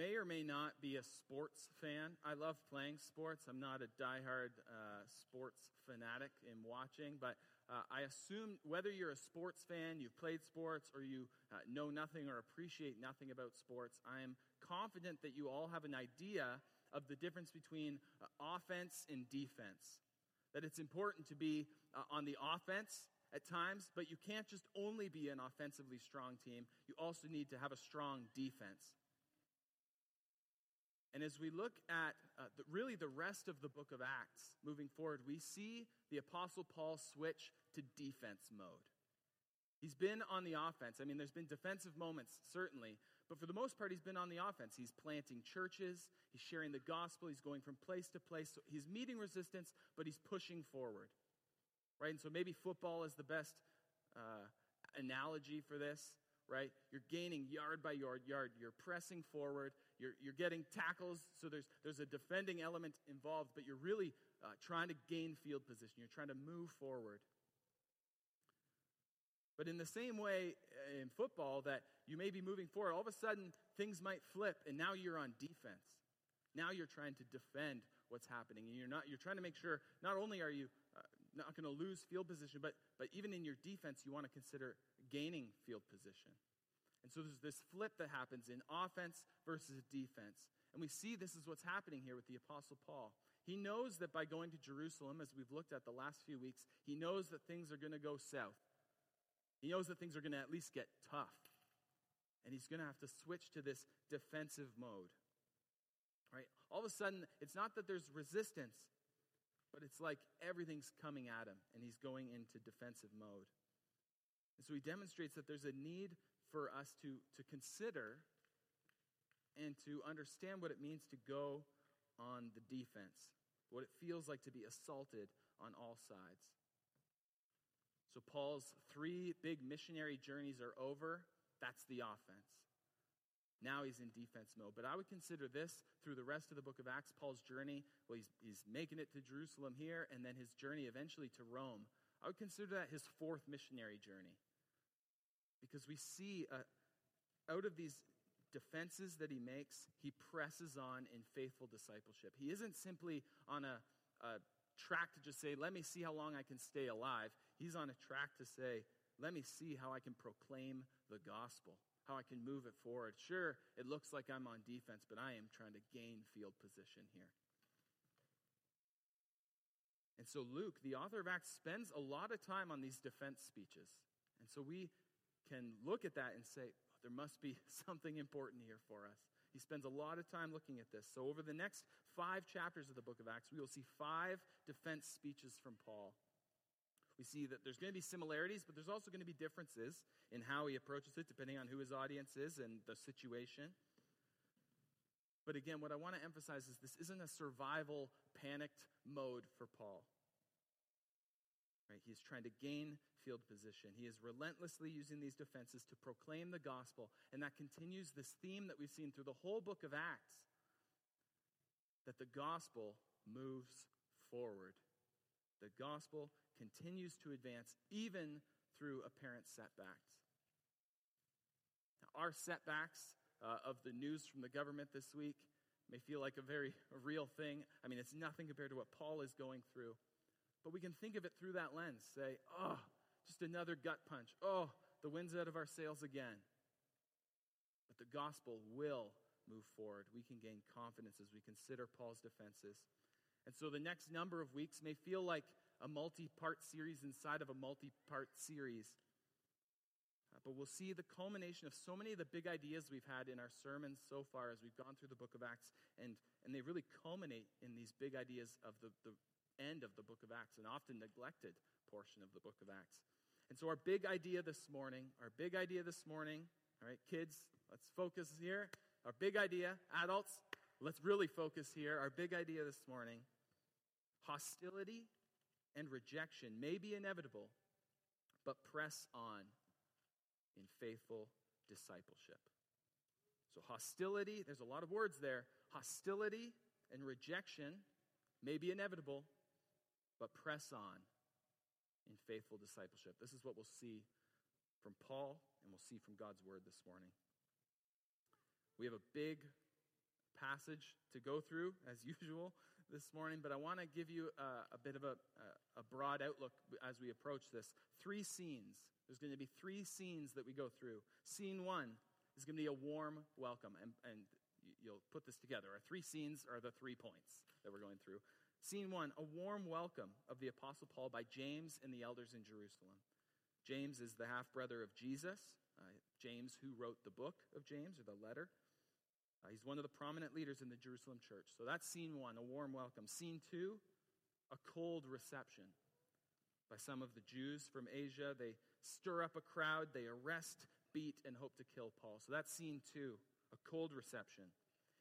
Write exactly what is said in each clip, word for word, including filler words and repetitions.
may or may not be a sports fan. I love playing sports. I'm not a diehard uh, sports fanatic in watching, but uh, I assume whether you're a sports fan, you've played sports, or you uh, know nothing or appreciate nothing about sports, I am confident that you all have an idea of the difference between uh, offense and defense. That it's important to be uh, on the offense at times, but you can't just only be an offensively strong team. You also need to have a strong defense. And as we look at uh, the, really the rest of the book of Acts moving forward, we see the Apostle Paul switch to defense mode. He's been on the offense. I mean, there's been defensive moments, certainly, but for the most part, he's been on the offense. He's planting churches. He's sharing the gospel. He's going from place to place. So he's meeting resistance, but he's pushing forward. Right, and so maybe football is the best uh, analogy for this, right? You're gaining yard by yard, yard. You're pressing forward. You're you're getting tackles. So there's there's a defending element involved, but you're really uh, trying to gain field position. You're trying to move forward. But in the same way in football that you may be moving forward, all of a sudden things might flip, and now you're on defense. Now you're trying to defend what's happening, and you're not. You're trying to make sure not only are you Uh, not going to lose field position, but but even in your defense, you want to consider gaining field position. And so there's this flip that happens in offense versus defense. And we see this is what's happening here with the Apostle Paul. He knows that by going to Jerusalem, as we've looked at the last few weeks, he knows that things are going to go south. He knows that things are going to at least get tough. And he's going to have to switch to this defensive mode. Right? All of a sudden, it's not that there's resistance, but it's like everything's coming at him, and he's going into defensive mode. And so he demonstrates that there's a need for us to, to consider and to understand what it means to go on the defense, what it feels like to be assaulted on all sides. So Paul's three big missionary journeys are over. That's the offense. Now he's in defense mode. But I would consider this, through the rest of the book of Acts, Paul's journey. Well, he's, he's making it to Jerusalem here, and then his journey eventually to Rome. I would consider that his fourth missionary journey. Because we see uh, out of these defenses that he makes, he presses on in faithful discipleship. He isn't simply on a, a track to just say, let me see how long I can stay alive. He's on a track to say, let me see how I can proclaim the gospel. How I can move it forward. Sure, it looks like I'm on defense, but I am trying to gain field position here. And so Luke, the author of Acts, spends a lot of time on these defense speeches. And so we can look at that and say, oh, there must be something important here for us. He spends a lot of time looking at this. So over the next five chapters of the book of Acts, we will see five defense speeches from Paul. We see that there's going to be similarities, but there's also going to be differences in how he approaches it, depending on who his audience is and the situation. But again, what I want to emphasize is this isn't a survival, panicked mode for Paul. Right? He's trying to gain field position. He is relentlessly using these defenses to proclaim the gospel, and that continues this theme that we've seen through the whole book of Acts, that the gospel moves forward. The gospel continues to advance even through apparent setbacks. Now, our setbacks uh, of the news from the government this week may feel like a very real thing. I mean, it's nothing compared to what Paul is going through. But we can think of it through that lens. Say, oh, just another gut punch. Oh, the wind's out of our sails again. But the gospel will move forward. We can gain confidence as we consider Paul's defenses. And so the next number of weeks may feel like a multi-part series inside of a multi-part series. But we'll see the culmination of so many of the big ideas we've had in our sermons so far as we've gone through the book of Acts. And, and they really culminate in these big ideas of the, the end of the book of Acts, an often neglected portion of the book of Acts. And so our big idea this morning, our big idea this morning, all right, kids, let's focus here. Our big idea, adults, let's really focus here. Our big idea this morning, hostility and rejection may be inevitable, but press on in faithful discipleship. So hostility, there's a lot of words there. Hostility and rejection may be inevitable, but press on in faithful discipleship. This is what we'll see from Paul and we'll see from God's word this morning. We have a big passage to go through, as usual, this morning, but I want to give you a, a bit of a, a broad outlook as we approach this. Three scenes. There's going to be three scenes that we go through. Scene one is going to be a warm welcome, and, and you'll put this together. Our three scenes are the three points that we're going through. Scene one, a warm welcome of the Apostle Paul by James and the elders in Jerusalem. James is the half-brother of Jesus. Uh, James, who wrote the book of James, or the letter. Uh, he's one of the prominent leaders in the Jerusalem church. So that's scene one, a warm welcome. Scene two, a cold reception by some of the Jews from Asia. They stir up a crowd, they arrest, beat, and hope to kill Paul. So that's scene two, a cold reception.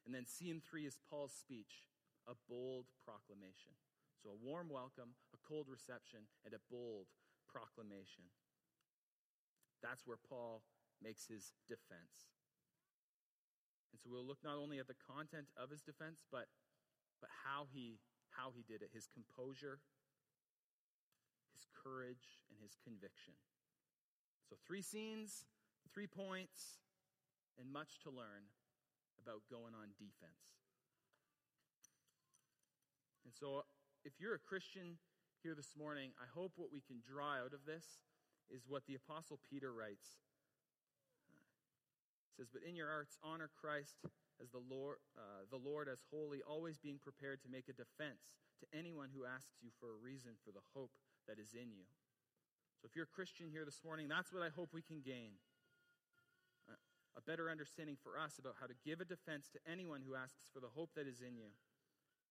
And then scene three is Paul's speech, a bold proclamation. So a warm welcome, a cold reception, and a bold proclamation. That's where Paul makes his defense. And so we'll look not only at the content of his defense, but but how he how he did it, his composure, his courage, and his conviction. So three scenes, three points, and much to learn about going on defense. And so if you're a Christian here this morning, I hope what we can draw out of this is what the Apostle Peter writes. It says, but in your hearts, honor Christ as the Lord, uh, the Lord as holy, always being prepared to make a defense to anyone who asks you for a reason for the hope that is in you. So if you're a Christian here this morning, that's what I hope we can gain. Uh, a better understanding for us about how to give a defense to anyone who asks for the hope that is in you.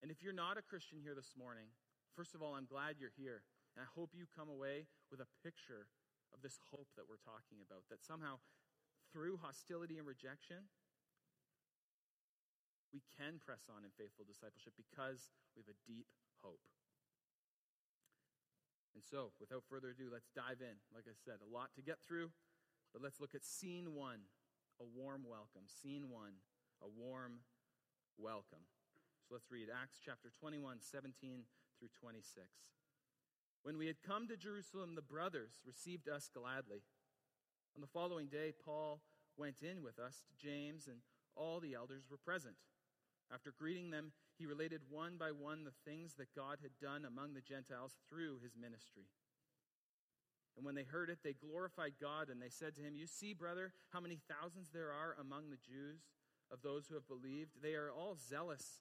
And if you're not a Christian here this morning, first of all, I'm glad you're here. And I hope you come away with a picture of this hope that we're talking about, that somehow through hostility and rejection, we can press on in faithful discipleship because we have a deep hope. And so, without further ado, let's dive in. Like I said, a lot to get through, but let's look at scene one, a warm welcome. Scene one, a warm welcome. So let's read Acts chapter twenty-one, seventeen through twenty-six. When we had come to Jerusalem, the brothers received us gladly. On the following day, Paul went in with us to James, and all the elders were present. After greeting them, he related one by one the things that God had done among the Gentiles through his ministry. And when they heard it, they glorified God, and they said to him, "You see, brother, how many thousands there are among the Jews of those who have believed. They are all zealous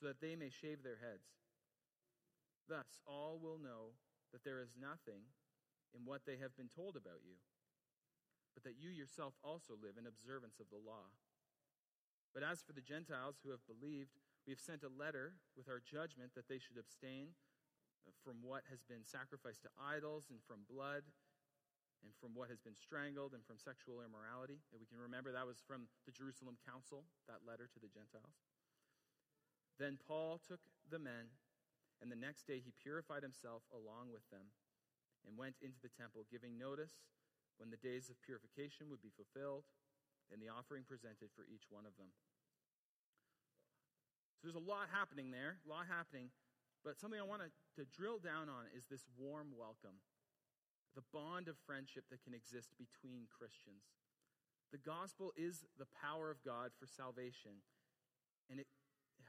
so that they may shave their heads. Thus, all will know that there is nothing in what they have been told about you, but that you yourself also live in observance of the law. But as for the Gentiles who have believed, we have sent a letter with our judgment that they should abstain from what has been sacrificed to idols and from blood and from what has been strangled and from sexual immorality." And we can remember that was from the Jerusalem Council, that letter to the Gentiles. Then Paul took the men, and the next day he purified himself along with them and went into the temple, giving notice when the days of purification would be fulfilled and the offering presented for each one of them. So there's a lot happening there, a lot happening. But something I want to drill down on is this warm welcome, the bond of friendship that can exist between Christians. The gospel is the power of God for salvation, and it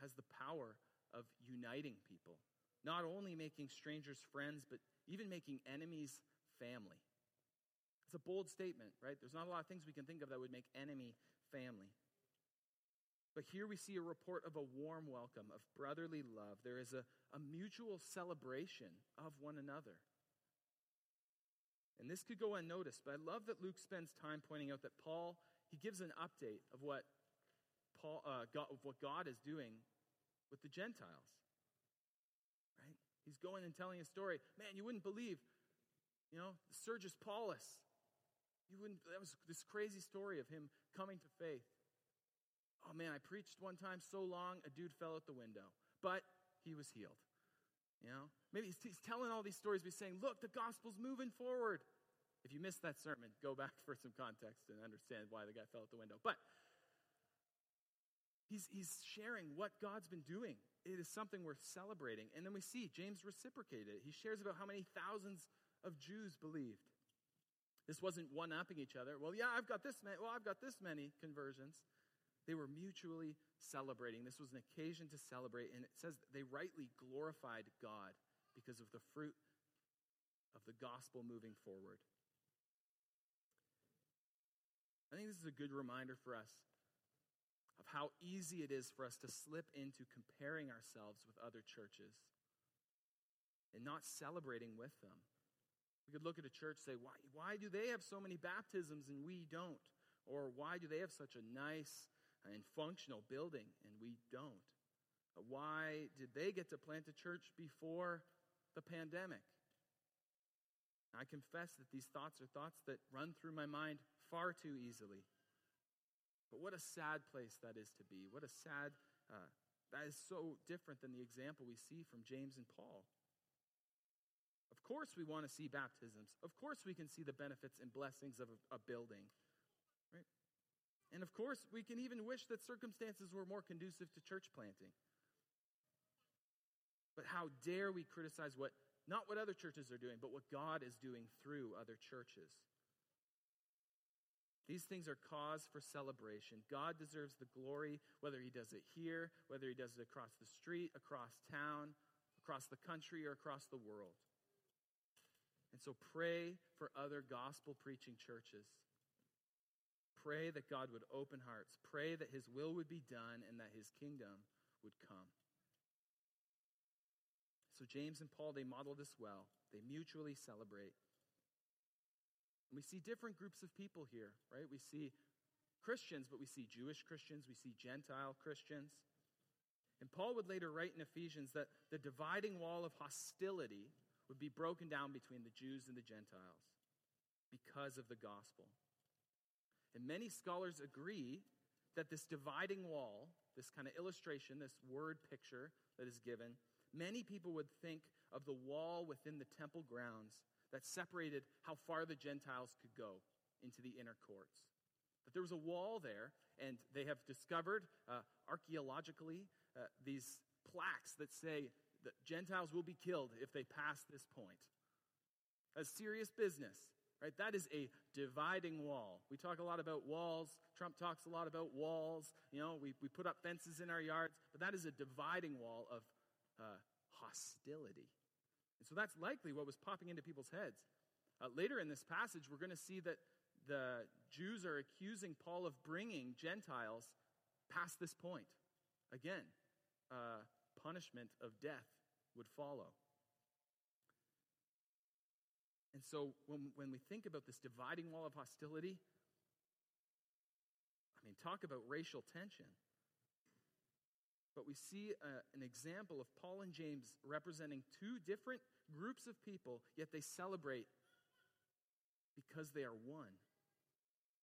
has the power of uniting people. Not only making strangers friends, but even making enemies family. It's a bold statement, right? There's not a lot of things we can think of that would make enemy family. But here we see a report of a warm welcome, of brotherly love. There is a, a mutual celebration of one another. And this could go unnoticed, but I love that Luke spends time pointing out that Paul, he gives an update of what Paul, uh, God, of what God is doing with the Gentiles. Right? He's going and telling a story. Man, you wouldn't believe, you know, Sergius Paulus. You wouldn't. That was this crazy story of him coming to faith. Oh man, I preached one time so long, a dude fell out the window, but he was healed. You know, maybe he's, he's telling all these stories, but he's saying, look, the gospel's moving forward. If you missed that sermon, go back for some context and understand why the guy fell out the window. But he's, he's sharing what God's been doing. It is something worth celebrating. And then we see James reciprocated it. He shares about how many thousands of Jews believed. This wasn't one-upping each other. Well, yeah, I've got this many. Well, I've got this many conversions. They were mutually celebrating. This was an occasion to celebrate. And it says they rightly glorified God because of the fruit of the gospel moving forward. I think this is a good reminder for us of how easy it is for us to slip into comparing ourselves with other churches and not celebrating with them. We could look at a church and say, why, why do they have so many baptisms and we don't? Or why do they have such a nice and functional building and we don't? Why did they get to plant a church before the pandemic? I confess that these thoughts are thoughts that run through my mind far too easily. But what a sad place that is to be. What a sad, uh, that is so different than the example we see from James and Paul. Of course we want to see baptisms. Of course we can see the benefits and blessings of a, a building. Right? And of course we can even wish that circumstances were more conducive to church planting. But how dare we criticize what not what other churches are doing, but what God is doing through other churches. These things are cause for celebration. God deserves the glory, whether he does it here, whether he does it across the street, across town, across the country, or across the world. And so pray for other gospel preaching churches. Pray that God would open hearts. Pray that his will would be done and that his kingdom would come. So James and Paul, they model this well. They mutually celebrate. And we see different groups of people here, right? We see Christians, but we see Jewish Christians. We see Gentile Christians. And Paul would later write in Ephesians that the dividing wall of hostility would be broken down between the Jews and the Gentiles because of the gospel. And many scholars agree that this dividing wall, this kind of illustration, this word picture that is given, many people would think of the wall within the temple grounds that separated how far the Gentiles could go into the inner courts. That there was a wall there, and they have discovered uh, archaeologically uh, these plaques that say that Gentiles will be killed if they pass this point. That's serious business, right? That is a dividing wall. We talk a lot about walls. Trump talks a lot about walls. You know, we, we put up fences in our yards, but that is a dividing wall of Uh, hostility. And so that's likely what was popping into people's heads. Uh, later in this passage, we're going to see that the Jews are accusing Paul of bringing Gentiles past this point. Again, uh, punishment of death would follow. And so when, when we think about this dividing wall of hostility, I mean, talk about racial tension. But we see uh, an example of Paul and James representing two different groups of people, yet they celebrate because they are one.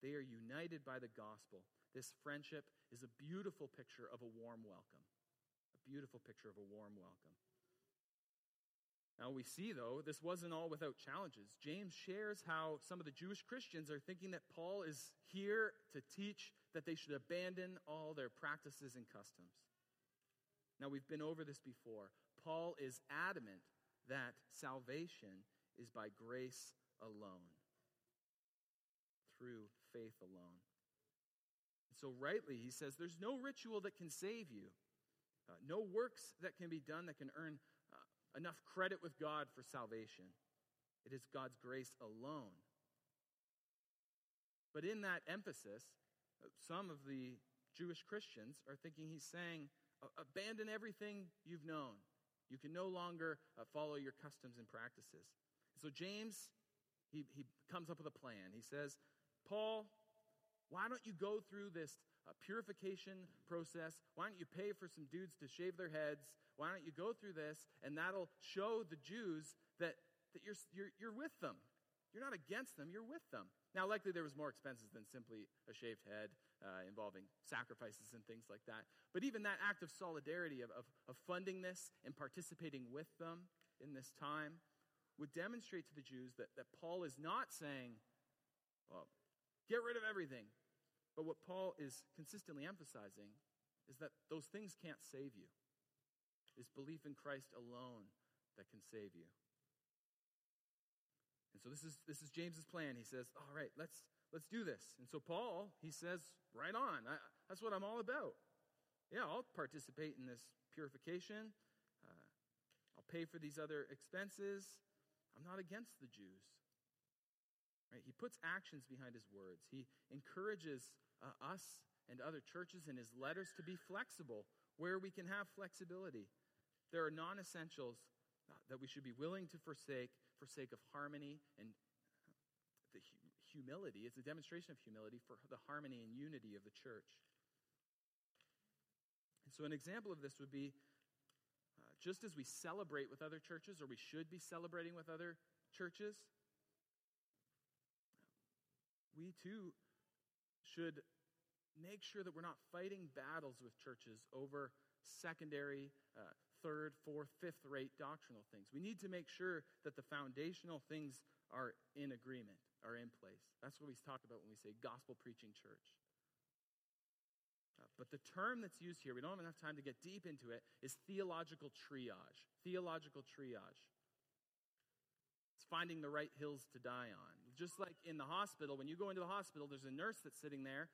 They are united by the gospel. This friendship is a beautiful picture of a warm welcome. A beautiful picture of a warm welcome. Now we see, though, this wasn't all without challenges. James shares how some of the Jewish Christians are thinking that Paul is here to teach that they should abandon all their practices and customs. Now, we've been over this before. Paul is adamant that salvation is by grace alone, through faith alone. And so rightly, he says, there's no ritual that can save you. Uh, no works that can be done that can earn uh, enough credit with God for salvation. It is God's grace alone. But in that emphasis, some of the Jewish Christians are thinking he's saying, abandon everything you've known. You can no longer uh, follow your customs and practices. So James, he, he comes up with a plan. He says, Paul, why don't you go through this uh, purification process? Why don't you pay for some dudes to shave their heads? Why don't you go through this? And that'll show the Jews that, that you're, you're, you're with them. You're not against them, you're with them. Now, likely there was more expenses than simply a shaved head uh, involving sacrifices and things like that. But even that act of solidarity, of, of, of funding this and participating with them in this time, would demonstrate to the Jews that, that Paul is not saying, well, get rid of everything. But what Paul is consistently emphasizing is that those things can't save you. It's belief in Christ alone that can save you. And so this is this is James's plan. He says, all right, let's let's do this. And so Paul, he says, right on. I, that's what I'm all about. Yeah, I'll participate in this purification. Uh, I'll pay for these other expenses. I'm not against the Jews. Right? He puts actions behind his words. He encourages uh, us and other churches in his letters to be flexible where we can have flexibility. There are non-essentials that we should be willing to forsake for sake of harmony and the humility. It's a demonstration of humility for the harmony and unity of the church. And so an example of this would be, uh, just as we celebrate with other churches, or we should be celebrating with other churches, we too should make sure that we're not fighting battles with churches over secondary, uh, third, fourth, fifth-rate doctrinal things. We need to make sure that the foundational things are in agreement, are in place. That's what we talk about when we say gospel-preaching church. Uh, but the term that's used here, we don't have enough time to get deep into it, is theological triage. Theological triage. It's finding the right hills to die on. Just like in the hospital, when you go into the hospital, there's a nurse that's sitting there,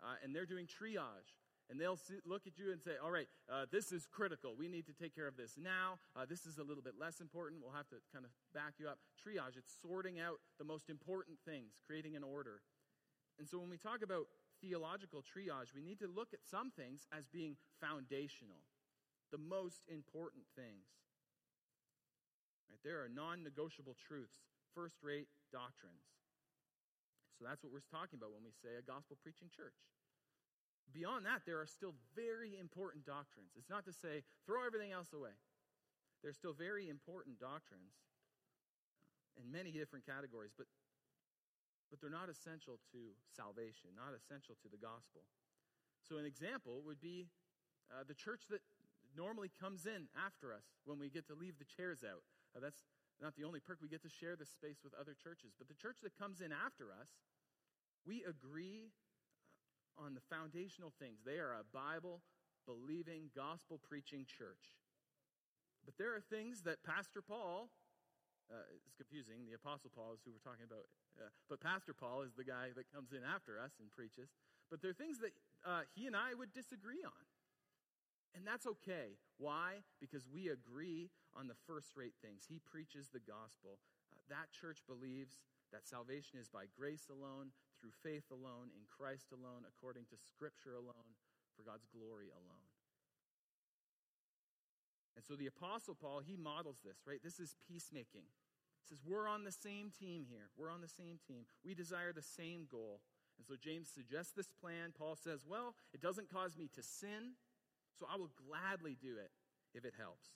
uh, and they're doing triage. And they'll see, look at you and say, all right, uh, this is critical. We need to take care of this now. Uh, this is a little bit less important. We'll have to kind of back you up. Triage, it's sorting out the most important things, creating an order. And so when we talk about theological triage, we need to look at some things as being foundational, the most important things. Right? There are non-negotiable truths, first-rate doctrines. So that's what we're talking about when we say a gospel-preaching church. Beyond that, there are still very important doctrines. It's not to say, throw everything else away. There's still very important doctrines in many different categories, but, but they're not essential to salvation, not essential to the gospel. So an example would be uh, the church that normally comes in after us when we get to leave the chairs out. Uh, that's not the only perk. We get to share this space with other churches. But the church that comes in after us, we agree on the foundational things. They are a Bible-believing, gospel-preaching church. But there are things that Pastor Paul, uh, it's confusing, the Apostle Paul is who we're talking about, uh, but Pastor Paul is the guy that comes in after us and preaches. But there are things that uh, he and I would disagree on. And that's okay. Why? Because we agree on the first-rate things. He preaches the gospel. Uh, that church believes that salvation is by grace alone, through faith alone, in Christ alone, according to Scripture alone, for God's glory alone. And so the Apostle Paul, he models this, right? This is peacemaking. He says, we're on the same team here. We're on the same team. We desire the same goal. And so James suggests this plan. Paul says, well, it doesn't cause me to sin, so I will gladly do it if it helps.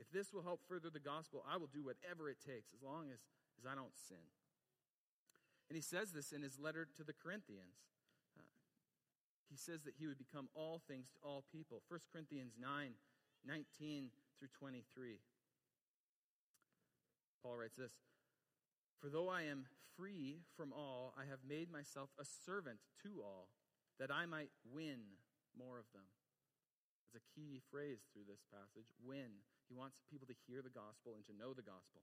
If this will help further the gospel, I will do whatever it takes, as long as, as I don't sin. And he says this in his letter to the Corinthians. Uh, he says that he would become all things to all people. First Corinthians nine, nineteen through twenty-three. Paul writes this, "For though I am free from all, I have made myself a servant to all, that I might win more of them." That's a key phrase through this passage, win. He wants people to hear the gospel and to know the gospel.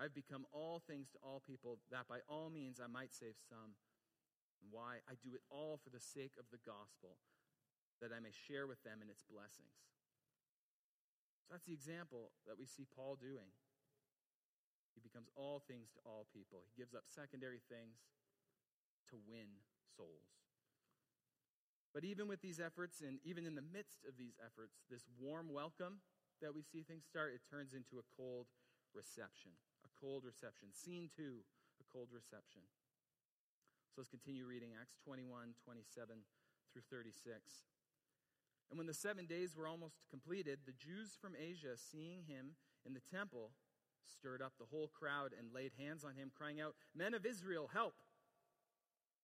I've become all things to all people, that by all means I might save some. And why? I do it all for the sake of the gospel, that I may share with them in its blessings. So that's the example that we see Paul doing. He becomes all things to all people. He gives up secondary things to win souls. But even with these efforts, and even in the midst of these efforts, this warm welcome that we see things start, it turns into a cold reception. A cold reception. Scene two, a cold reception. So let's continue reading Acts twenty-one, twenty-seven through thirty-six. And when the seven days were almost completed, the Jews from Asia, seeing him in the temple, stirred up the whole crowd and laid hands on him, crying out, "Men of Israel, help!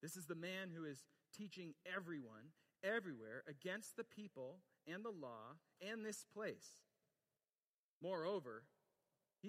This is the man who is teaching everyone, everywhere, against the people and the law and this place. Moreover, he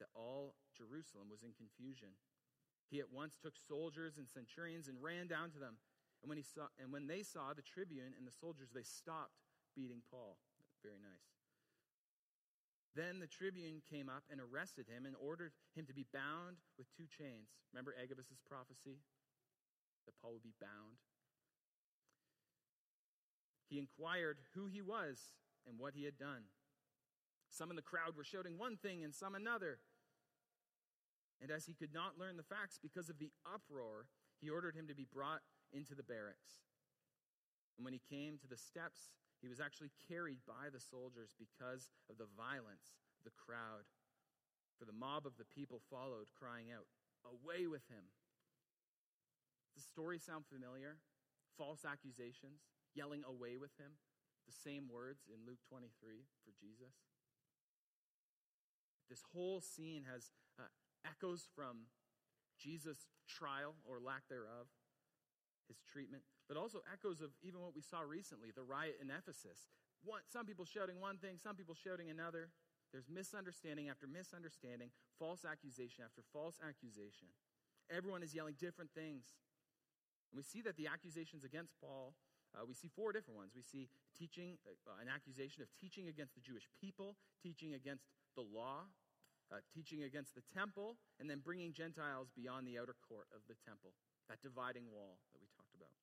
that all Jerusalem was in confusion. He at once took soldiers and centurions and ran down to them. And when he saw, and when they saw the tribune and the soldiers, they stopped beating Paul." Very nice. "Then the tribune came up and arrested him and ordered him to be bound with two chains." Remember Agabus' prophecy that Paul would be bound? "He inquired who he was and what he had done. Some in the crowd were shouting one thing and some another. And as he could not learn the facts because of the uproar, he ordered him to be brought into the barracks. And when he came to the steps, he was actually carried by the soldiers because of the violence of the crowd. For the mob of the people followed, crying out, 'Away with him!'" Does the story sound familiar? False accusations, yelling "away with him." The same words in Luke twenty-three for Jesus. This whole scene has uh, echoes from Jesus' trial or lack thereof, his treatment, but also echoes of even what we saw recently, the riot in Ephesus. One, some people shouting one thing, some people shouting another. There's misunderstanding after misunderstanding, false accusation after false accusation. Everyone is yelling different things. And we see that the accusations against Paul, uh, we see four different ones. We see teaching, uh, an accusation of teaching against the Jewish people, teaching against the law, uh, teaching against the temple, and then bringing Gentiles beyond the outer court of the temple. That dividing wall that we talked about.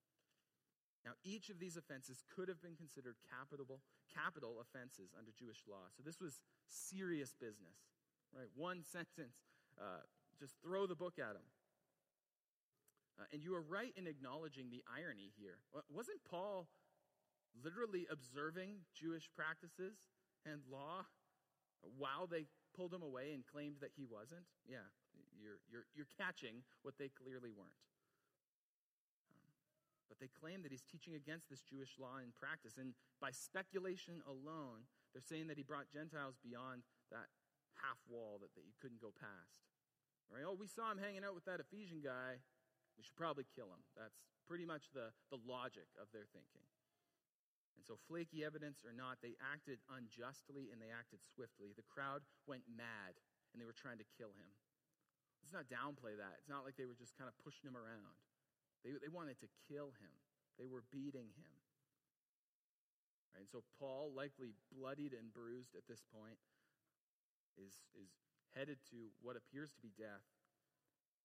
Now, each of these offenses could have been considered capital, capital offenses under Jewish law. So this was serious business, right? One sentence, uh, just throw the book at them. Uh, and you are right in acknowledging the irony here. Wasn't Paul literally observing Jewish practices and law while they pulled him away and claimed that he wasn't? Yeah, you're you're you're catching what they clearly weren't. But they claim that he's teaching against this Jewish law in practice. And by speculation alone, they're saying that he brought Gentiles beyond that half wall that you couldn't go past. All right? Oh, we saw him hanging out with that Ephesian guy. We should probably kill him. That's pretty much the, the logic of their thinking. And so, flaky evidence or not, they acted unjustly and they acted swiftly. The crowd went mad and they were trying to kill him. Let's not downplay that. It's not like they were just kind of pushing him around. They, they wanted to kill him. They were beating him. Right? And so Paul, likely bloodied and bruised at this point, is, is headed to what appears to be death.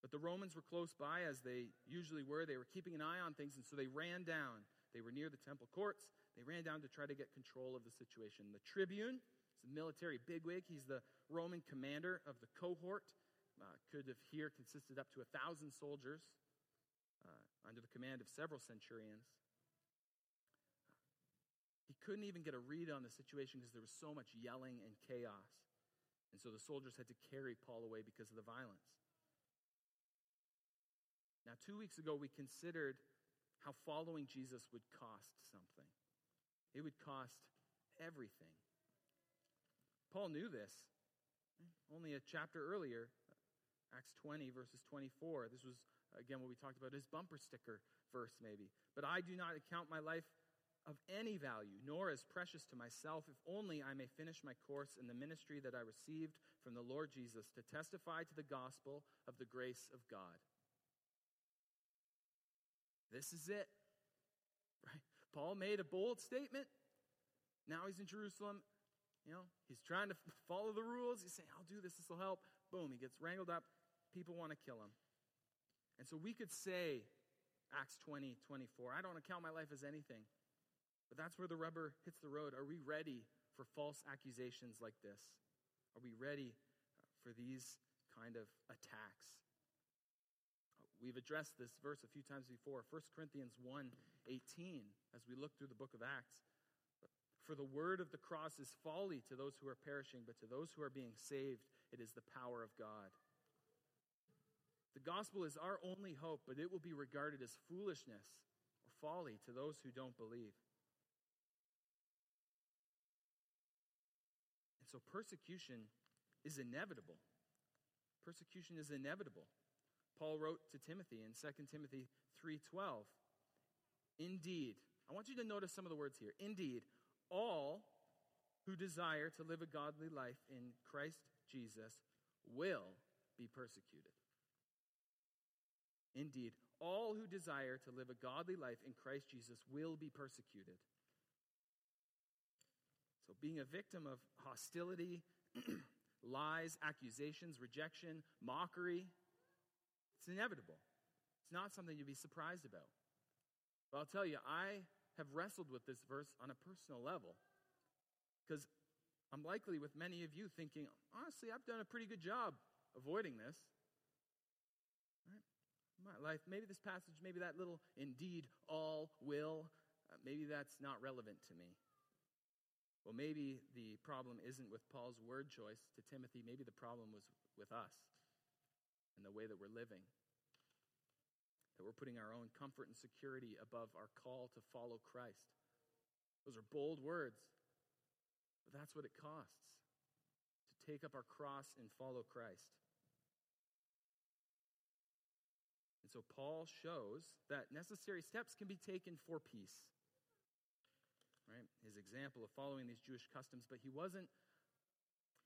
But the Romans were close by, as they usually were. They were keeping an eye on things, and so they ran down. They were near the temple courts. They ran down to try to get control of the situation. The tribune is a military bigwig. He's the Roman commander of the cohort. Uh, could have here consisted up to a thousand soldiers. Uh, under the command of several centurions. He couldn't even get a read on the situation because there was so much yelling and chaos. And so the soldiers had to carry Paul away because of the violence. Now, two weeks ago, we considered how following Jesus would cost something. It would cost everything. Paul knew this. Only a chapter earlier, Acts twenty, verses twenty-four. This was, again, what we talked about, his bumper sticker verse, maybe. "But I do not account my life of any value, nor as precious to myself, if only I may finish my course in the ministry that I received from the Lord Jesus to testify to the gospel of the grace of God." This is it. Right? Paul made a bold statement. Now he's in Jerusalem. You know, he's trying to follow the rules. He's saying, I'll do this. This will help. Boom. He gets wrangled up. People want to kill him. And so we could say, Acts twenty, twenty-four, I don't account my life as anything. But that's where the rubber hits the road. Are we ready for false accusations like this? Are we ready for these kind of attacks? We've addressed this verse a few times before. First Corinthians one, eighteen, as we look through the book of Acts. For the word of the cross is folly to those who are perishing, but to those who are being saved, it is the power of God. The gospel is our only hope, but it will be regarded as foolishness or folly to those who don't believe. And so persecution is inevitable. Persecution is inevitable. Paul wrote to Timothy in Second Timothy three twelve. Indeed, I want you to notice some of the words here. Indeed, all who desire to live a godly life in Christ Jesus will be persecuted. Indeed, all who desire to live a godly life in Christ Jesus will be persecuted. So being a victim of hostility, lies, accusations, rejection, mockery, it's inevitable. It's not something to be surprised about. But I'll tell you, I have wrestled with this verse on a personal level. Because I'm likely with many of you thinking, honestly, I've done a pretty good job avoiding this. Right? My life, maybe this passage, maybe that little indeed, all, will, uh, maybe that's not relevant to me. Well, maybe the problem isn't with Paul's word choice to Timothy. Maybe the problem was with us and the way that we're living. That we're putting our own comfort and security above our call to follow Christ. Those are bold words. But that's what it costs to take up our cross and follow Christ. And so Paul shows that necessary steps can be taken for peace. Right? His example of following these Jewish customs, but he wasn't,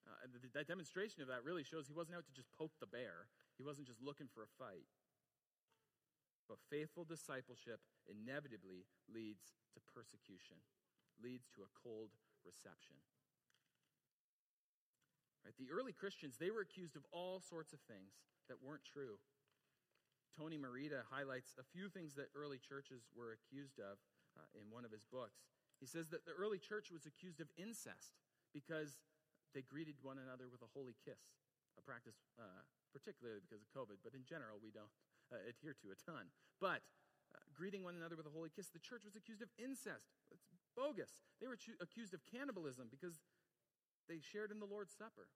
uh, that demonstration of that really shows he wasn't out to just poke the bear. He wasn't just looking for a fight. But faithful discipleship inevitably leads to persecution, leads to a cold reception. Right? The early Christians, they were accused of all sorts of things that weren't true. Tony Morita highlights a few things that early churches were accused of uh, in one of his books. He says that the early church was accused of incest because they greeted one another with a holy kiss, a practice uh, particularly because of COVID, but in general we don't uh, adhere to a ton. But uh, greeting one another with a holy kiss, the church was accused of incest. It's bogus. They were cho- accused of cannibalism because they shared in the Lord's Supper,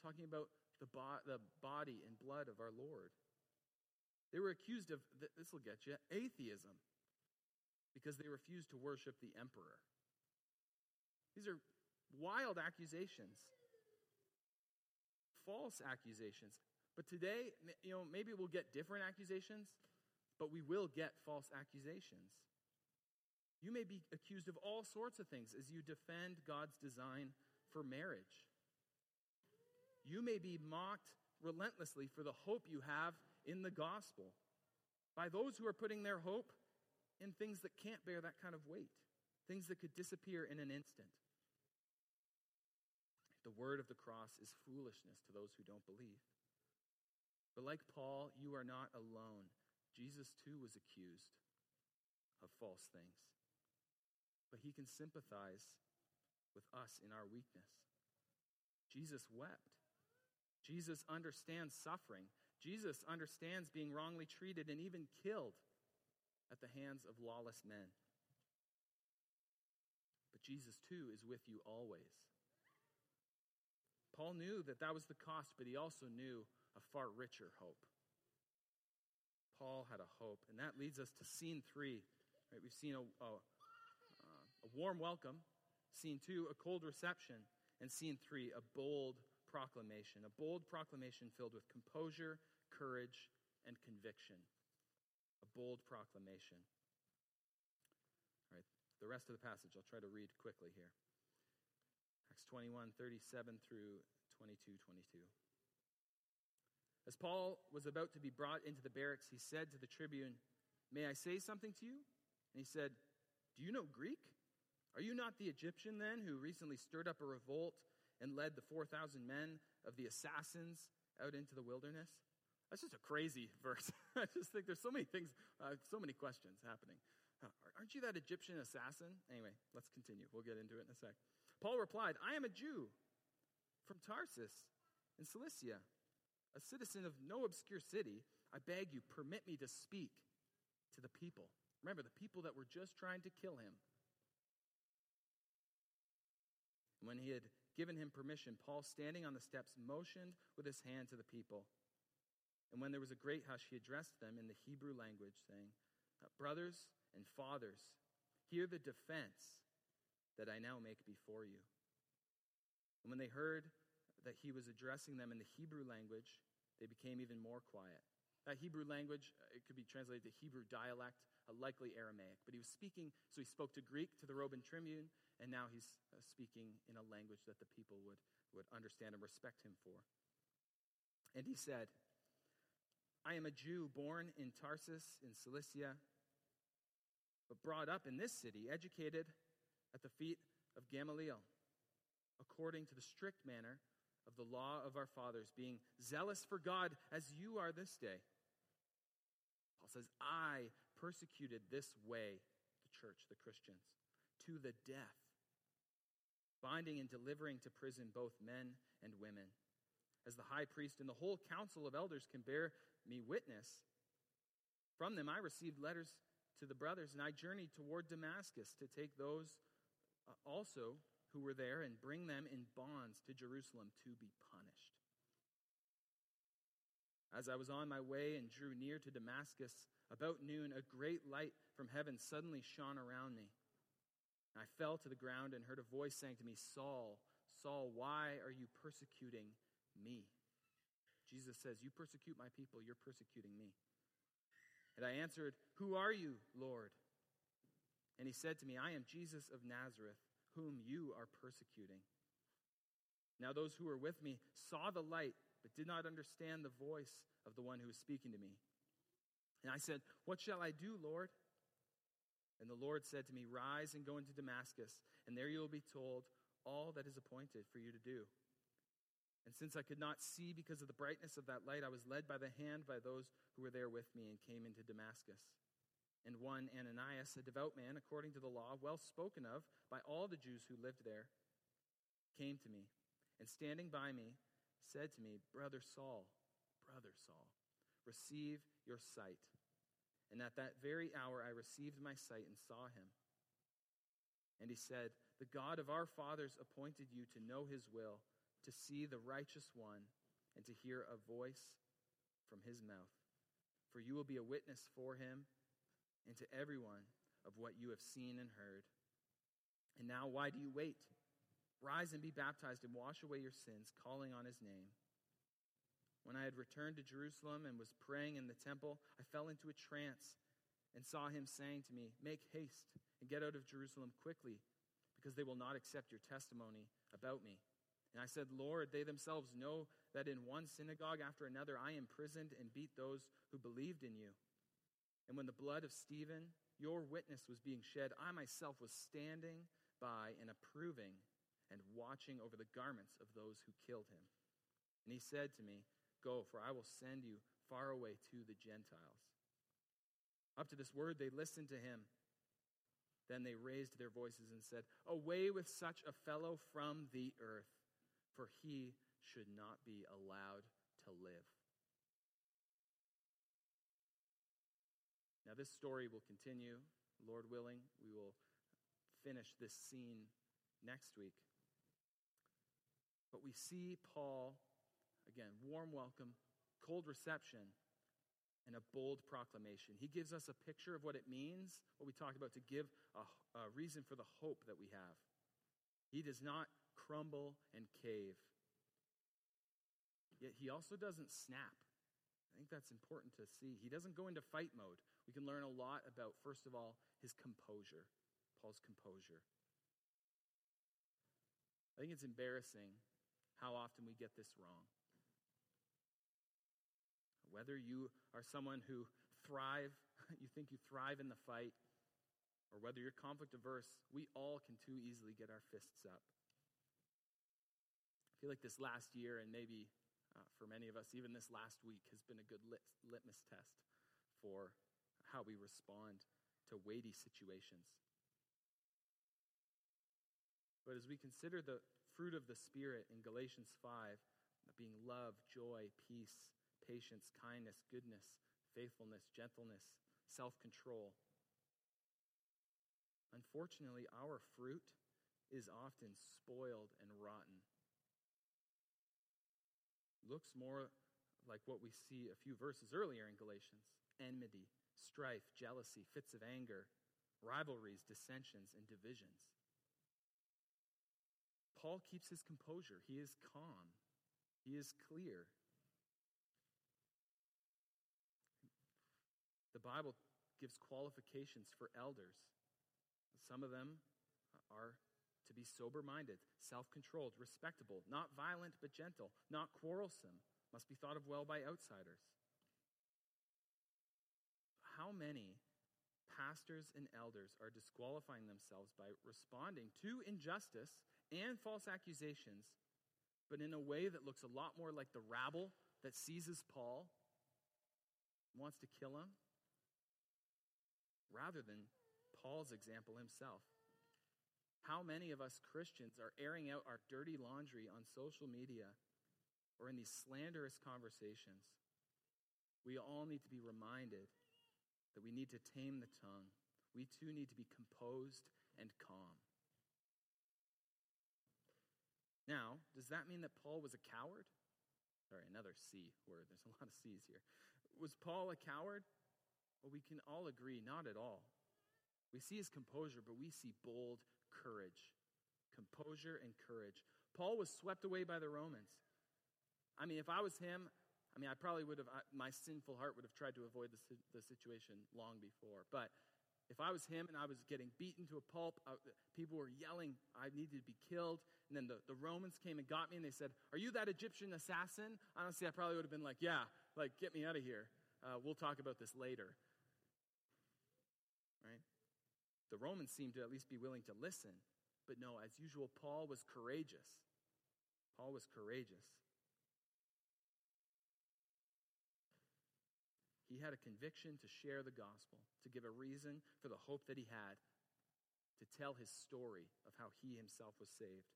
talking about the, bo- the body and blood of our Lord. They were accused of, this will get you, atheism, because they refused to worship the emperor. These are wild accusations, false accusations. But today, you know, maybe we'll get different accusations, but we will get false accusations. You may be accused of all sorts of things as you defend God's design for marriage. You may be mocked relentlessly for the hope you have in the gospel by those who are putting their hope in things that can't bear that kind of weight, things that could disappear in an instant. The word of the cross is foolishness to those who don't believe. But like Paul, you are not alone. Jesus too was accused of false things. But he can sympathize with us in our weakness. Jesus wept. Jesus understands suffering. Jesus understands being wrongly treated and even killed at the hands of lawless men. But Jesus too is with you always. Paul knew that that was the cost, but he also knew a far richer hope. Paul had a hope, and that leads us to scene three. Right? We've seen a, a, uh, a warm welcome, scene two, a cold reception, and scene three, a bold proclamation, a bold proclamation filled with composure, courage, and conviction. A bold proclamation. All right, the rest of the passage I'll try to read quickly here. Acts twenty-one, thirty-seven through twenty-two, twenty-two. As Paul was about to be brought into the barracks, he said to the tribune, "May I say something to you?" And he said, Do you know Greek? Are you not the Egyptian then who recently stirred up a revolt and led the four thousand men of the assassins out into the wilderness?" That's just a crazy verse. I just think there's so many things, uh, so many questions happening. Huh, aren't you that Egyptian assassin? Anyway, let's continue. We'll get into it in a sec. Paul replied, "I am a Jew from Tarsus in Cilicia, a citizen of no obscure city. I beg you, permit me to speak to the people." Remember, the people that were just trying to kill him. When he had given him permission, Paul, standing on the steps, motioned with his hand to the people. And when there was a great hush, he addressed them in the Hebrew language, saying, "Brothers and fathers, hear the defense that I now make before you." And when they heard that he was addressing them in the Hebrew language, they became even more quiet. That Hebrew language, it could be translated to Hebrew dialect, likely Aramaic. But he was speaking, so he spoke to Greek, to the Roman tribune, and now he's speaking in a language that the people would, would understand and respect him for. And he said, "I am a Jew born in Tarsus in Cilicia, but brought up in this city, educated at the feet of Gamaliel, according to the strict manner of the law of our fathers, being zealous for God as you are this day." Paul says, "I persecuted this way the church, the Christians, to the death, binding and delivering to prison both men and women. As the high priest and the whole council of elders can bear me witness, from them I received letters to the brothers, and I journeyed toward Damascus to take those also who were there and bring them in bonds to Jerusalem to be punished. As I was on my way and drew near to Damascus, about noon, a great light from heaven suddenly shone around me. I fell to the ground and heard a voice saying to me, 'Saul, Saul, why are you persecuting me?'" Jesus says, "You persecute my people, you're persecuting me." "And I answered, 'Who are you, Lord?' And he said to me, 'I am Jesus of Nazareth, whom you are persecuting.' Now those who were with me saw the light, but did not understand the voice of the one who was speaking to me. And I said, 'What shall I do, Lord?' And the Lord said to me, 'Rise and go into Damascus, and there you will be told all that is appointed for you to do.' And since I could not see because of the brightness of that light, I was led by the hand by those who were there with me and came into Damascus. And one Ananias, a devout man, according to the law, well spoken of by all the Jews who lived there, came to me, and standing by me, said to me, 'Brother Saul, brother Saul, receive your sight.' And at that very hour I received my sight and saw him. And he said, 'The God of our fathers appointed you to know his will, to see the righteous one, and to hear a voice from his mouth. For you will be a witness for him and to everyone of what you have seen and heard. And now why do you wait? Rise and be baptized and wash away your sins, calling on his name.' When I had returned to Jerusalem and was praying in the temple, I fell into a trance and saw him saying to me, 'Make haste and get out of Jerusalem quickly, because they will not accept your testimony about me.' And I said, 'Lord, they themselves know that in one synagogue after another I imprisoned and beat those who believed in you. And when the blood of Stephen, your witness, was being shed, I myself was standing by and approving and watching over the garments of those who killed him.' And he said to me, 'Go, for I will send you far away to the Gentiles.' Up to this word they listened to him. Then they raised their voices and said, 'Away with such a fellow from the earth, for he should not be allowed to live.'" Now this story will continue, Lord willing. We will finish this scene next week. But we see Paul, again, warm welcome, cold reception, and a bold proclamation. He gives us a picture of what it means, what we talked about, to give a, a reason for the hope that we have. He does not crumble and cave. Yet he also doesn't snap. I think that's important to see. He doesn't go into fight mode. We can learn a lot about, first of all, his composure, Paul's composure. I think it's embarrassing how often we get this wrong. Whether you are someone who thrive, you think you thrive in the fight, or whether you're conflict averse, we all can too easily get our fists up. I feel like this last year, and maybe uh, for many of us, even this last week, has been a good lit- litmus test for how we respond to weighty situations. But as we consider the fruit of the Spirit in Galatians five, being love, joy, peace, patience, kindness, goodness, faithfulness, gentleness, self-control. Unfortunately, our fruit is often spoiled and rotten. Looks more like what we see a few verses earlier in Galatians. Enmity, strife, jealousy, fits of anger, rivalries, dissensions, and divisions. Paul keeps his composure. He is calm. He is clear. The Bible gives qualifications for elders. Some of them are to be sober-minded, self-controlled, respectable, not violent but gentle, not quarrelsome, must be thought of well by outsiders. How many pastors and elders are disqualifying themselves by responding to injustice and false accusations, but in a way that looks a lot more like the rabble that seizes Paul, wants to kill him, rather than Paul's example himself? How many of us Christians are airing out our dirty laundry on social media or in these slanderous conversations? We all need to be reminded that we need to tame the tongue. We too need to be composed and calm. Now, does that mean that Paul was a coward? Sorry, another C word. There's a lot of C's here. Was Paul a coward? Well, we can all agree, not at all. We see his composure, but we see bold courage. Composure and courage. Paul was swept away by the Romans. I mean, if I was him, I mean, I probably would have, I, my sinful heart would have tried to avoid the, the situation long before. But if I was him and I was getting beaten to a pulp, I, people were yelling, I needed to be killed. And then the, the Romans came and got me and they said, are you that Egyptian assassin? Honestly, I probably would have been like, yeah, like get me out of here. Uh, we'll talk about this later. Right? The Romans seemed to at least be willing to listen. But no, as usual, Paul was courageous. Paul was courageous. He had a conviction to share the gospel, to give a reason for the hope that he had, to tell his story of how he himself was saved.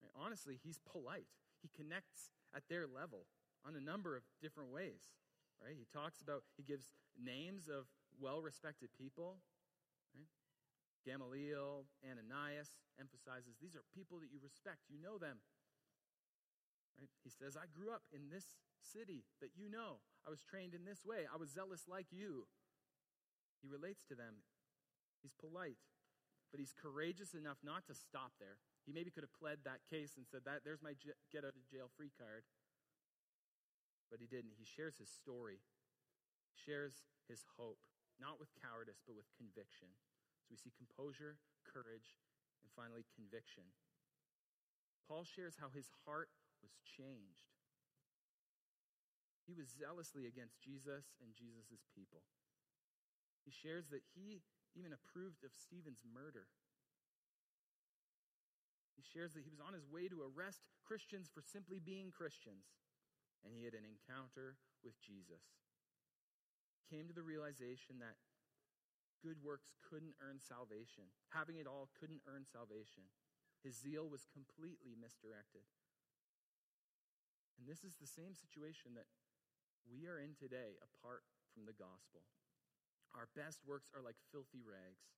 And honestly, he's polite. He connects at their level on a number of different ways. Right? He talks about, he gives names of well-respected people. Right? Gamaliel, Ananias, emphasizes these are people that you respect. You know them. Right? He says, I grew up in this city that you know. I was trained in this way. I was zealous like you. He relates to them. He's polite, but he's courageous enough not to stop there. He maybe could have pled that case and said, "That there's my get out of jail free card." But he didn't. He shares his story, he shares his hope, not with cowardice, but with conviction. So we see composure, courage, and finally conviction. Paul shares how his heart was changed. He was zealously against Jesus and Jesus' people. He shares that he even approved of Stephen's murder. He shares that he was on his way to arrest Christians for simply being Christians. And he had an encounter with Jesus. He came to the realization that good works couldn't earn salvation. Having it all couldn't earn salvation. His zeal was completely misdirected. And this is the same situation that we are in today apart from the gospel. Our best works are like filthy rags.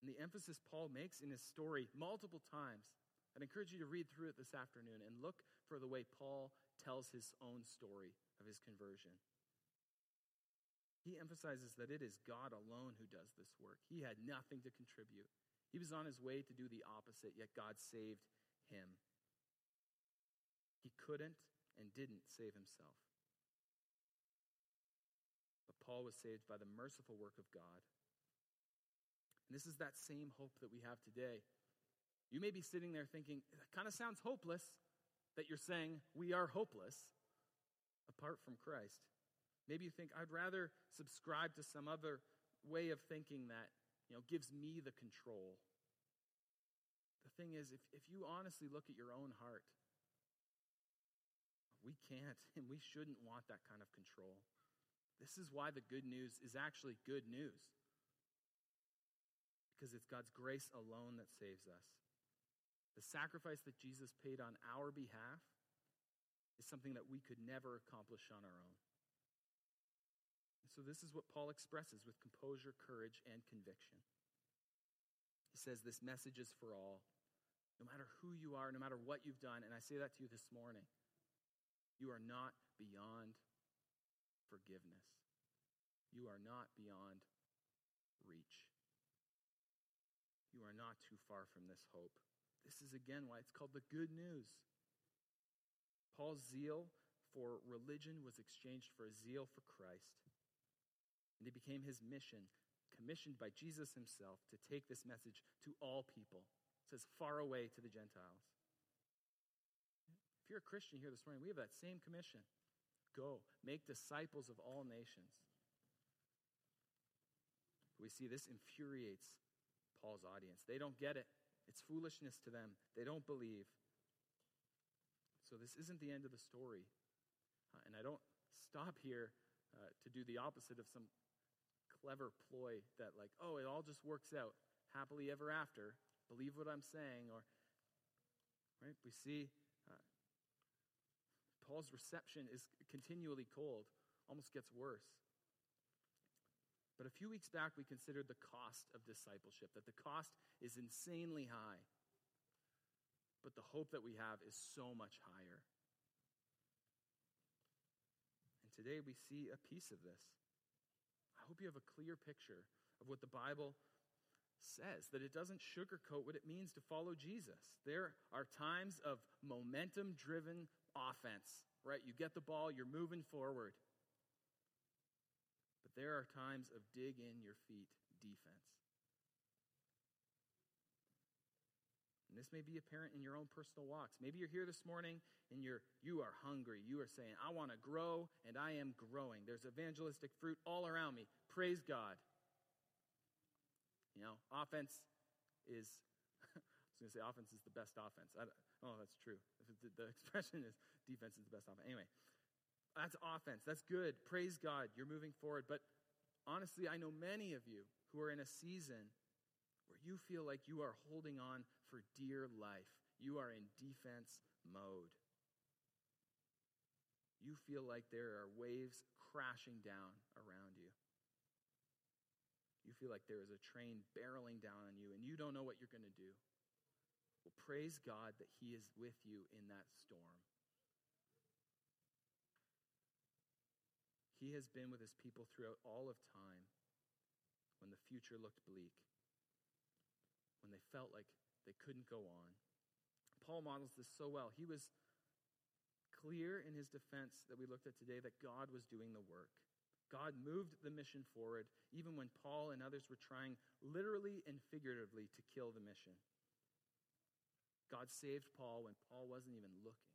And the emphasis Paul makes in his story multiple times, I'd encourage you to read through it this afternoon and look for the way Paul tells his own story of his conversion. He emphasizes that it is God alone who does this work. He had nothing to contribute. He was on his way to do the opposite, yet God saved him. He couldn't and didn't save himself. But Paul was saved by the merciful work of God. And this is that same hope that we have today. You may be sitting there thinking, it kind of sounds hopeless that you're saying we are hopeless apart from Christ. Maybe you think, I'd rather subscribe to some other way of thinking that, you know, gives me the control. The thing is, if, if you honestly look at your own heart, we can't and we shouldn't want that kind of control. This is why the good news is actually good news. Because it's God's grace alone that saves us. The sacrifice that Jesus paid on our behalf is something that we could never accomplish on our own. And so this is what Paul expresses with composure, courage, and conviction. He says this message is for all, no matter who you are, no matter what you've done. And I say that to you this morning. You are not beyond forgiveness. You are not beyond reach. You are not too far from this hope. This is again why it's called the good news. Paul's zeal for religion was exchanged for a zeal for Christ. And it became his mission, commissioned by Jesus himself, to take this message to all people. It says far away to the Gentiles. If you're a Christian here this morning, we have that same commission. Go, make disciples of all nations. We see this infuriates Paul's audience. They don't get it. It's foolishness to them. They don't believe. So this isn't the end of the story. Uh, and I don't stop here uh, to do the opposite of some clever ploy that like, oh, it all just works out. Happily ever after. Believe what I'm saying. Or, right? We see uh, Paul's reception is continually cold. Almost gets worse. But a few weeks back, we considered the cost of discipleship, that the cost is insanely high. But the hope that we have is so much higher. And today we see a piece of this. I hope you have a clear picture of what the Bible says, that it doesn't sugarcoat what it means to follow Jesus. There are times of momentum-driven offense, right? You get the ball, you're moving forward. But there are times of dig in your feet defense. And this may be apparent in your own personal walks. Maybe you're here this morning and you're, you are hungry. You are saying, I want to grow and I am growing. There's evangelistic fruit all around me. Praise God. You know, offense is, I was going to say offense is the best offense. I don't, oh, that's true. The expression is defense is the best offense. Anyway. That's offense. That's good. Praise God. You're moving forward. But honestly, I know many of you who are in a season where you feel like you are holding on for dear life. You are in defense mode. You feel like there are waves crashing down around you. You feel like there is a train barreling down on you and you don't know what you're going to do. Well, praise God that He is with you in that storm. He has been with His people throughout all of time when the future looked bleak, when they felt like they couldn't go on. Paul models this so well. He was clear in his defense that we looked at today that God was doing the work. God moved the mission forward even when Paul and others were trying literally and figuratively to kill the mission. God saved Paul when Paul wasn't even looking.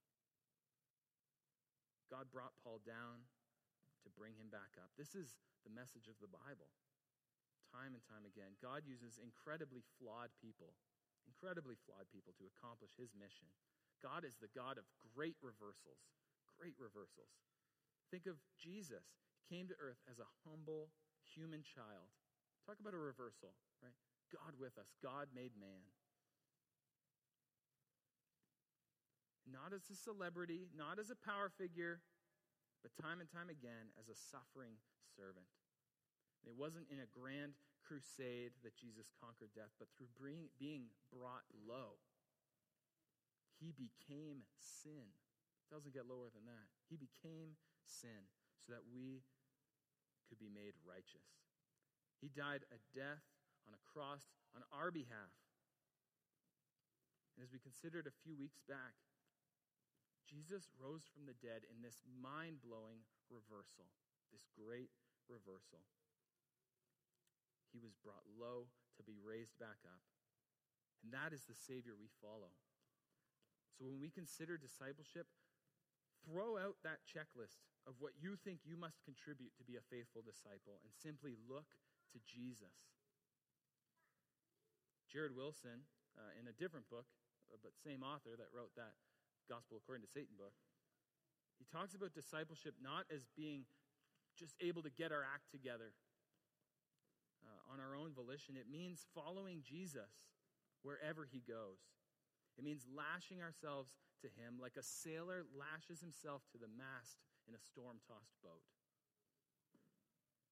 God brought Paul down to bring him back up. This is the message of the Bible. Time and time again, God uses incredibly flawed people, incredibly flawed people to accomplish His mission. God is the God of great reversals, great reversals. Think of Jesus. He came to earth as a humble human child. Talk about a reversal, right? God with us, God made man. Not as a celebrity, not as a power figure, but time and time again as a suffering servant. And it wasn't in a grand crusade that Jesus conquered death, but through bring, being brought low. He became sin. It doesn't get lower than that. He became sin so that we could be made righteous. He died a death on a cross on our behalf. And as we considered a few weeks back, Jesus rose from the dead in this mind-blowing reversal, this great reversal. He was brought low to be raised back up. And that is the Savior we follow. So when we consider discipleship, throw out that checklist of what you think you must contribute to be a faithful disciple and simply look to Jesus. Jared Wilson, uh, in a different book, but same author that wrote that Gospel According to Satan book, he talks about discipleship not as being just able to get our act together uh, on our own volition. It means following Jesus wherever he goes. It means lashing ourselves to him like a sailor lashes himself to the mast in a storm-tossed boat.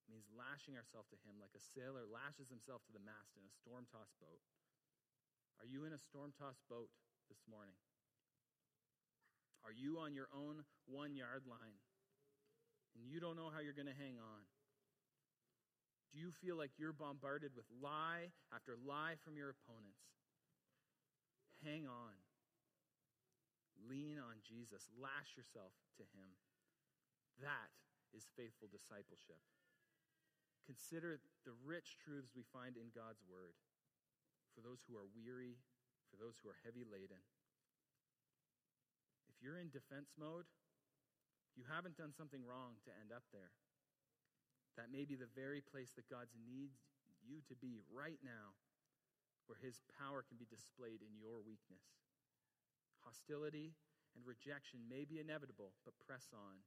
It means lashing ourselves to him like a sailor lashes himself to the mast in a storm-tossed boat. Are you in a storm-tossed boat this morning? Are you on your own one-yard line and you don't know how you're going to hang on? Do you feel like you're bombarded with lie after lie from your opponents? Hang on. Lean on Jesus. Lash yourself to him. That is faithful discipleship. Consider the rich truths we find in God's word for those who are weary, for those who are heavy laden. If you're in defense mode, you haven't done something wrong to end up there. That may be the very place that God needs you to be right now, where his power can be displayed in your weakness. Hostility and rejection may be inevitable, but press on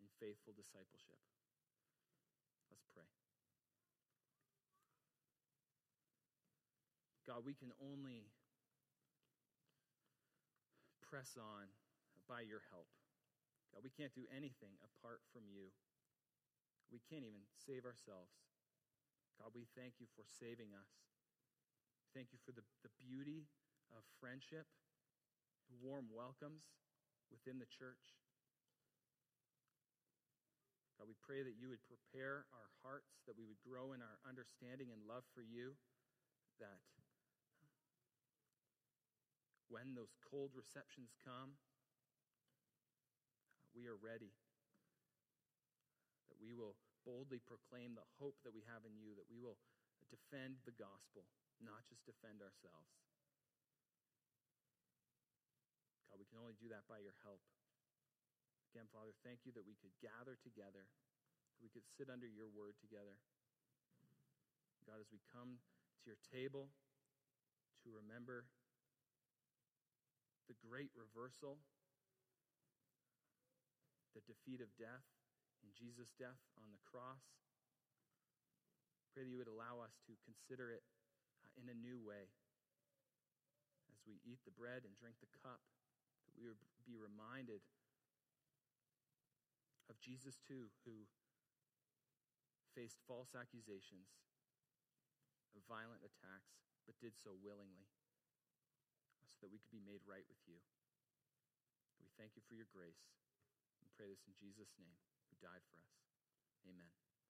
in faithful discipleship. Let's pray. God, we can only press on by your help. God, we can't do anything apart from you. We can't even save ourselves. God, we thank you for saving us. Thank you for the, the beauty of friendship, the warm welcomes within the church. God, we pray that you would prepare our hearts, that we would grow in our understanding and love for you, that when those cold receptions come, we are ready, that we will boldly proclaim the hope that we have in you, that we will defend the gospel, not just defend ourselves. God, we can only do that by your help. Again, Father, thank you that we could gather together, that we could sit under your word together. God, as we come to your table to remember the great reversal, the defeat of death in Jesus' death on the cross, pray that you would allow us to consider it in a new way. As we eat the bread and drink the cup, that we would be reminded of Jesus too, who faced false accusations, of violent attacks, but did so willingly, so that we could be made right with you. We thank you for your grace. We pray this in Jesus' name, who died for us. Amen.